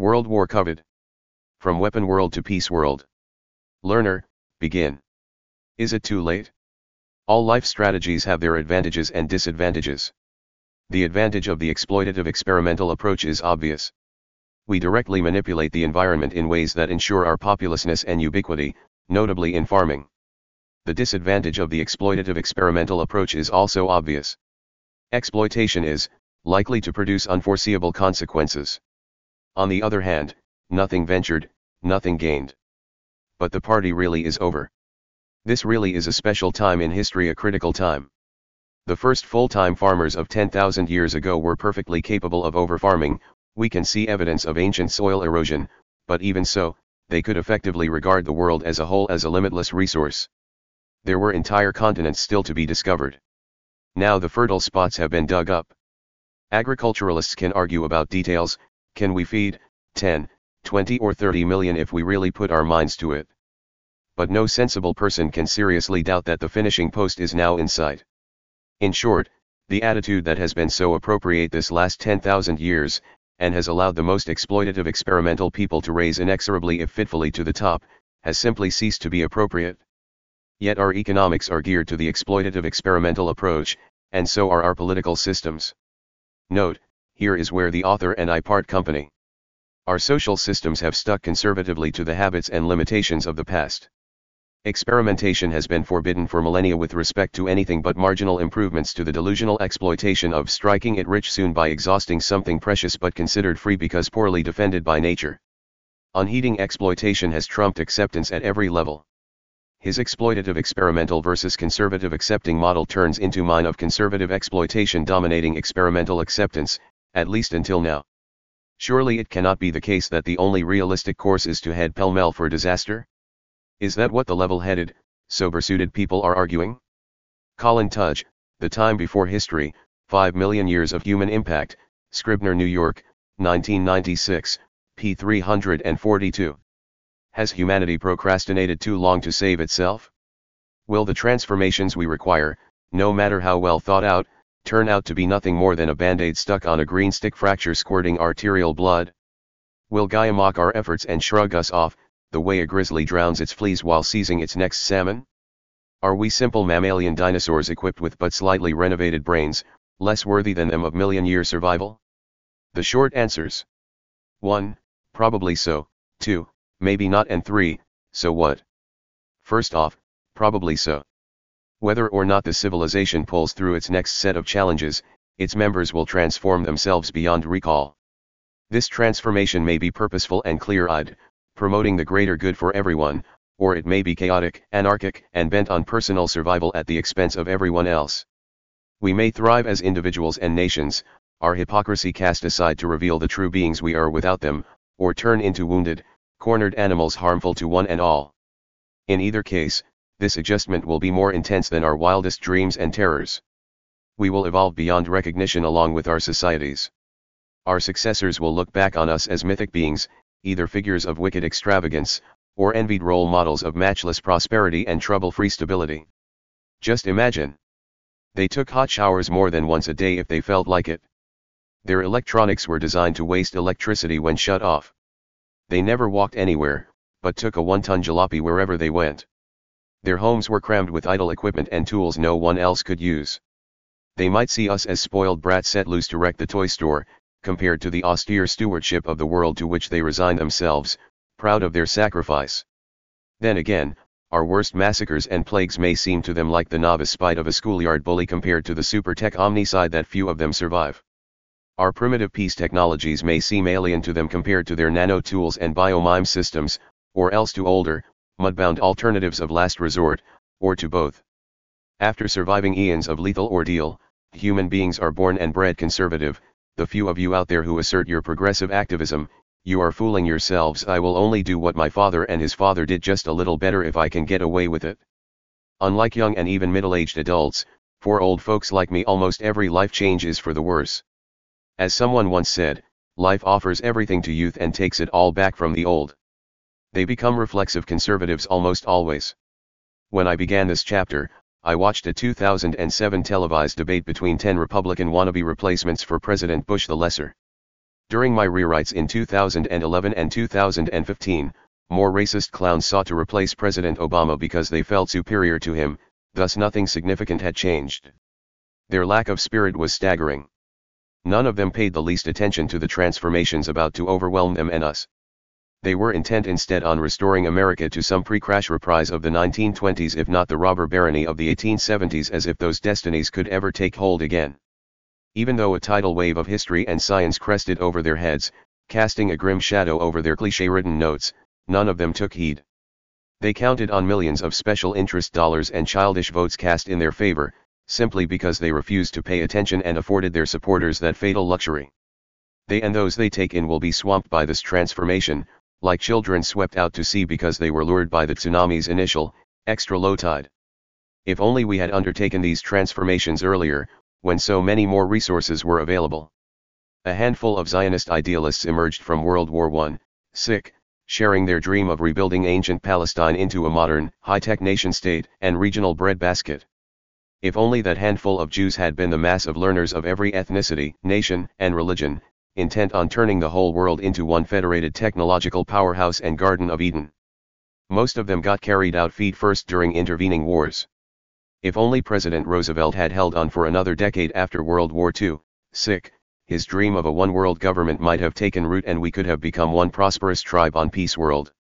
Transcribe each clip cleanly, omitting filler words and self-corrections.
World War Covered. From Weapon World to Peace World. Learner, begin. Is it too late? All life strategies have their advantages and disadvantages. The advantage of the exploitative experimental approach is obvious. We directly manipulate the environment in ways that ensure our populousness and ubiquity, notably in farming. The disadvantage of the exploitative experimental approach is also obvious. Exploitation is likely to produce unforeseeable consequences. On the other hand, nothing ventured, nothing gained. But the party really is over. This really is a special time in history, a critical time. The first full-time farmers of 10,000 years ago were perfectly capable of over-farming. We can see evidence of ancient soil erosion, but even so, they could effectively regard the world as a whole as a limitless resource. There were entire continents still to be discovered. Now the fertile spots have been dug up. Agriculturalists can argue about details. Can we feed 10, 20 or 30 million if we really put our minds to it? But no sensible person can seriously doubt that the finishing post is now in sight. In short, the attitude that has been so appropriate this last 10,000 years, and has allowed the most exploitative experimental people to rise inexorably if fitfully to the top, has simply ceased to be appropriate. Yet our economics are geared to the exploitative experimental approach, and so are our political systems. Note, here is where the author and I part company. Our social systems have stuck conservatively to the habits and limitations of the past. Experimentation has been forbidden for millennia with respect to anything but marginal improvements to the delusional exploitation of striking it rich soon by exhausting something precious but considered free because poorly defended by nature. Unheeding exploitation has trumped acceptance at every level. His exploitative experimental versus conservative accepting model turns into mine of conservative exploitation dominating experimental acceptance, at least until now. Surely it cannot be the case that the only realistic course is to head pell-mell for disaster? Is that what the level-headed, sober-suited people are arguing? Colin Tudge, The Time Before History, 5 Million Years of Human Impact, Scribner, New York, 1996, p. 342. Has humanity procrastinated too long to save itself? Will the transformations we require, no matter how well thought out, turn out to be nothing more than a band-aid stuck on a green stick fracture squirting arterial blood? Will Gaia mock our efforts and shrug us off, the way a grizzly drowns its fleas while seizing its next salmon? Are we simple mammalian dinosaurs equipped with but slightly renovated brains, less worthy than them of million-year survival? The short answers. 1. Probably so. 2. Maybe not. And 3. So what? First off, probably so. Whether or not the civilization pulls through its next set of challenges, its members will transform themselves beyond recall. This transformation may be purposeful and clear-eyed, promoting the greater good for everyone, or it may be chaotic, anarchic, and bent on personal survival at the expense of everyone else. We may thrive as individuals and nations, our hypocrisy cast aside to reveal the true beings we are without them, or turn into wounded, cornered animals harmful to one and all. In either case, this adjustment will be more intense than our wildest dreams and terrors. We will evolve beyond recognition along with our societies. Our successors will look back on us as mythic beings, either figures of wicked extravagance, or envied role models of matchless prosperity and trouble-free stability. Just imagine. They took hot showers more than once a day if they felt like it. Their electronics were designed to waste electricity when shut off. They never walked anywhere, but took a one-ton jalopy wherever they went. Their homes were crammed with idle equipment and tools no one else could use. They might see us as spoiled brats set loose to wreck the toy store, compared to the austere stewardship of the world to which they resign themselves, proud of their sacrifice. Then again, our worst massacres and plagues may seem to them like the novice spite of a schoolyard bully compared to the super-tech omnicide that few of them survive. Our primitive peace technologies may seem alien to them compared to their nano-tools and biomime systems, or else to older, mudbound alternatives of last resort, or to both. After surviving eons of lethal ordeal, human beings are born and bred conservative. The few of you out there who assert your progressive activism, you are fooling yourselves. I will only do what my father and his father did, just a little better if I can get away with it. Unlike young and even middle-aged adults, for old folks like me almost every life change is for the worse. As someone once said, life offers everything to youth and takes it all back from the old. They become reflexive conservatives almost always. When I began this chapter, I watched a 2007 televised debate between 10 Republican wannabe replacements for President Bush the Lesser. During my rewrites in 2011 and 2015, more racist clowns sought to replace President Obama because they felt superior to him, thus nothing significant had changed. Their lack of spirit was staggering. None of them paid the least attention to the transformations about to overwhelm them and us. They were intent instead on restoring America to some pre-crash reprise of the 1920s, if not the robber barony of the 1870s, as if those destinies could ever take hold again. Even though a tidal wave of history and science crested over their heads, casting a grim shadow over their cliché-ridden notes, none of them took heed. They counted on millions of special interest dollars and childish votes cast in their favor, simply because they refused to pay attention and afforded their supporters that fatal luxury. They and those they take in will be swamped by this transformation, like children swept out to sea because they were lured by the tsunami's initial, extra low tide. If only we had undertaken these transformations earlier, when so many more resources were available. A handful of Zionist idealists emerged from World War I, sick, sharing their dream of rebuilding ancient Palestine into a modern, high-tech nation-state and regional breadbasket. If only that handful of Jews had been the mass of learners of every ethnicity, nation, and religion, intent on turning the whole world into one federated technological powerhouse and Garden of Eden. Most of them got carried out feet first during intervening wars. If only President Roosevelt had held on for another decade after World War II, sick, his dream of a one-world government might have taken root and we could have become one prosperous tribe on peace world.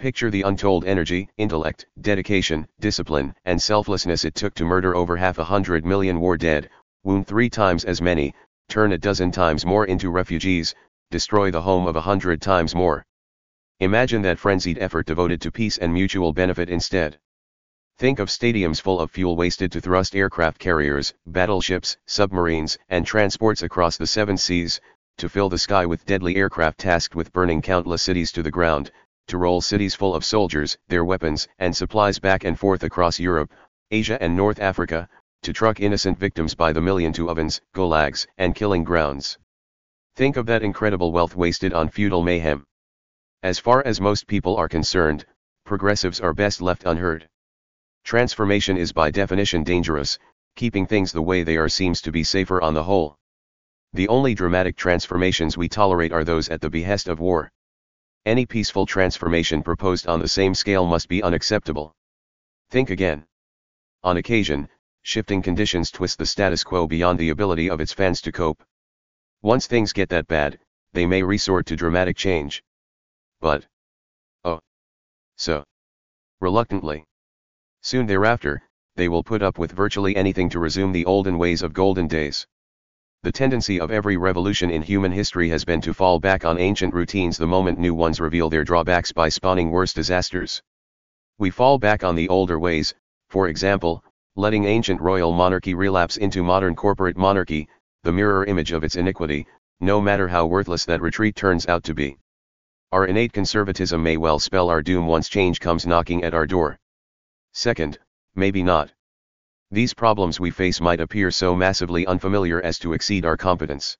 Picture the untold energy, intellect, dedication, discipline, and selflessness it took to murder over 500 million war dead, wound 3 times as many, turn a dozen times more into refugees, destroy the home of 100 times more. Imagine that frenzied effort devoted to peace and mutual benefit instead. Think of stadiums full of fuel wasted to thrust aircraft carriers, battleships, submarines, and transports across the 7 seas, to fill the sky with deadly aircraft tasked with burning countless cities to the ground, to roll cities full of soldiers, their weapons, and supplies back and forth across Europe, Asia and North Africa, to truck innocent victims by the million to ovens, gulags, and killing grounds. Think of that incredible wealth wasted on feudal mayhem. As far as most people are concerned, progressives are best left unheard. Transformation is by definition dangerous, keeping things the way they are seems to be safer on the whole. The only dramatic transformations we tolerate are those at the behest of war. Any peaceful transformation proposed on the same scale must be unacceptable. Think again. On occasion, shifting conditions twist the status quo beyond the ability of its fans to cope. Once things get that bad, they may resort to dramatic change. But, reluctantly. Soon thereafter, they will put up with virtually anything to resume the olden ways of golden days. The tendency of every revolution in human history has been to fall back on ancient routines the moment new ones reveal their drawbacks by spawning worse disasters. We fall back on the older ways, for example, letting ancient royal monarchy relapse into modern corporate monarchy, the mirror image of its iniquity, no matter how worthless that retreat turns out to be. Our innate conservatism may well spell our doom once change comes knocking at our door. Second, maybe not. These problems we face might appear so massively unfamiliar as to exceed our competence.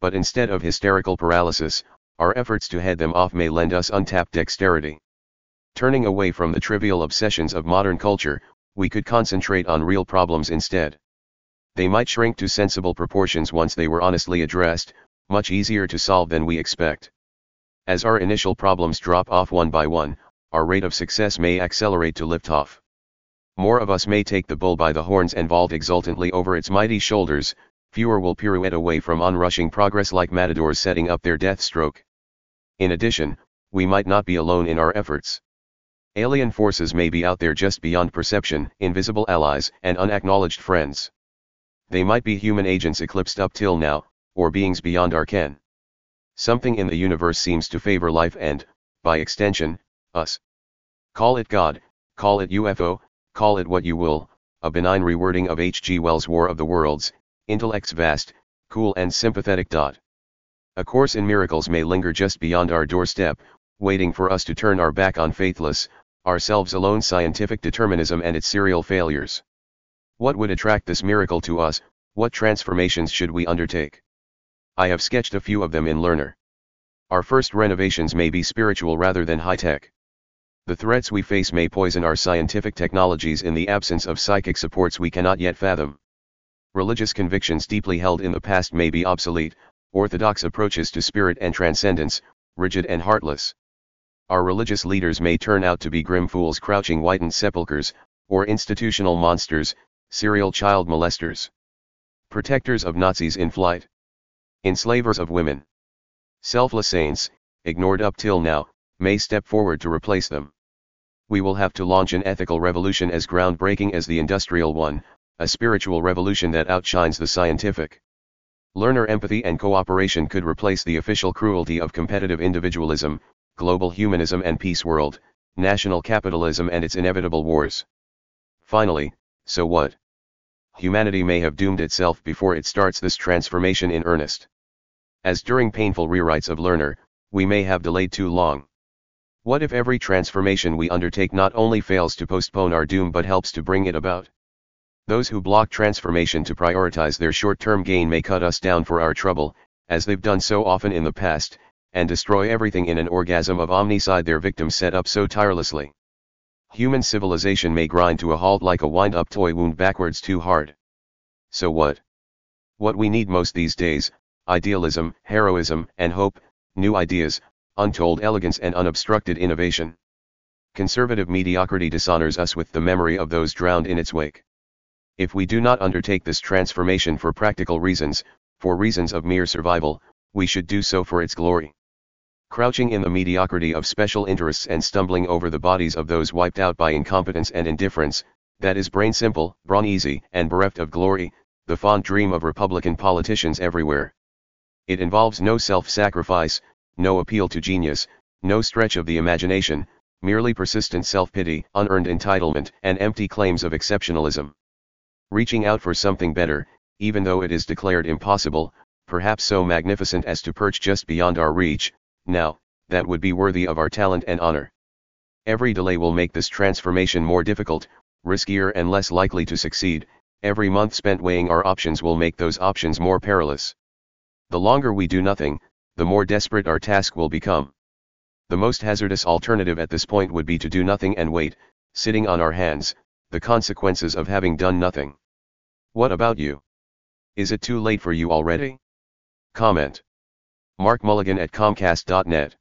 But instead of hysterical paralysis, our efforts to head them off may lend us untapped dexterity. Turning away from the trivial obsessions of modern culture, we could concentrate on real problems instead. They might shrink to sensible proportions once they were honestly addressed, much easier to solve than we expect. As our initial problems drop off one by one, our rate of success may accelerate to lift off. More of us may take the bull by the horns and vault exultantly over its mighty shoulders, fewer will pirouette away from onrushing progress like matadors setting up their death stroke. In addition, we might not be alone in our efforts. Alien forces may be out there just beyond perception, invisible allies and unacknowledged friends. They might be human agents eclipsed up till now, or beings beyond our ken. Something in the universe seems to favor life and, by extension, us. Call it God, call it UFO, call it what you will, a benign rewording of H.G. Wells' War of the Worlds, intellects vast, cool and sympathetic. A Course in Miracles may linger just beyond our doorstep, waiting for us to turn our back on faithless, ourselves alone scientific determinism and its serial failures. What would attract this miracle to us? What transformations should we undertake? I have sketched a few of them in Learner. Our first renovations may be spiritual rather than high-tech. The threats we face may poison our scientific technologies in the absence of psychic supports we cannot yet fathom. Religious convictions deeply held in the past may be obsolete, Orthodox approaches to spirit and transcendence, rigid and heartless. Our religious leaders may turn out to be grim fools crouching whitened sepulchres, or institutional monsters, serial child molesters. Protectors of Nazis in flight. Enslavers of women. Selfless saints, ignored up till now, may step forward to replace them. We will have to launch an ethical revolution as groundbreaking as the industrial one, a spiritual revolution that outshines the scientific. Learner empathy and cooperation could replace the official cruelty of competitive individualism, global humanism and peace world, national capitalism and its inevitable wars. Finally, so what? Humanity may have doomed itself before it starts this transformation in earnest. As during painful rewrites of Learner, we may have delayed too long. What if every transformation we undertake not only fails to postpone our doom but helps to bring it about? Those who block transformation to prioritize their short-term gain may cut us down for our trouble, as they've done so often in the past, and destroy everything in an orgasm of omnicide their victims set up so tirelessly. Human civilization may grind to a halt like a wind-up toy wound backwards too hard. So what? What we need most these days, idealism, heroism, and hope, new ideas, untold elegance and unobstructed innovation. Conservative mediocrity dishonors us with the memory of those drowned in its wake. If we do not undertake this transformation for practical reasons, for reasons of mere survival, we should do so for its glory. Crouching in the mediocrity of special interests and stumbling over the bodies of those wiped out by incompetence and indifference, that is brain simple, brawn easy, and bereft of glory, the fond dream of Republican politicians everywhere. It involves no self-sacrifice, no appeal to genius, no stretch of the imagination, merely persistent self-pity, unearned entitlement, and empty claims of exceptionalism. Reaching out for something better, even though it is declared impossible, perhaps so magnificent as to perch just beyond our reach, now, that would be worthy of our talent and honor. Every delay will make this transformation more difficult, riskier and less likely to succeed. Every month spent weighing our options will make those options more perilous. The longer we do nothing, the more desperate our task will become. The most hazardous alternative at this point would be to do nothing and wait, sitting on our hands, the consequences of having done nothing. What about you? Is it too late for you already? Comment. Mark Mulligan at Comcast.net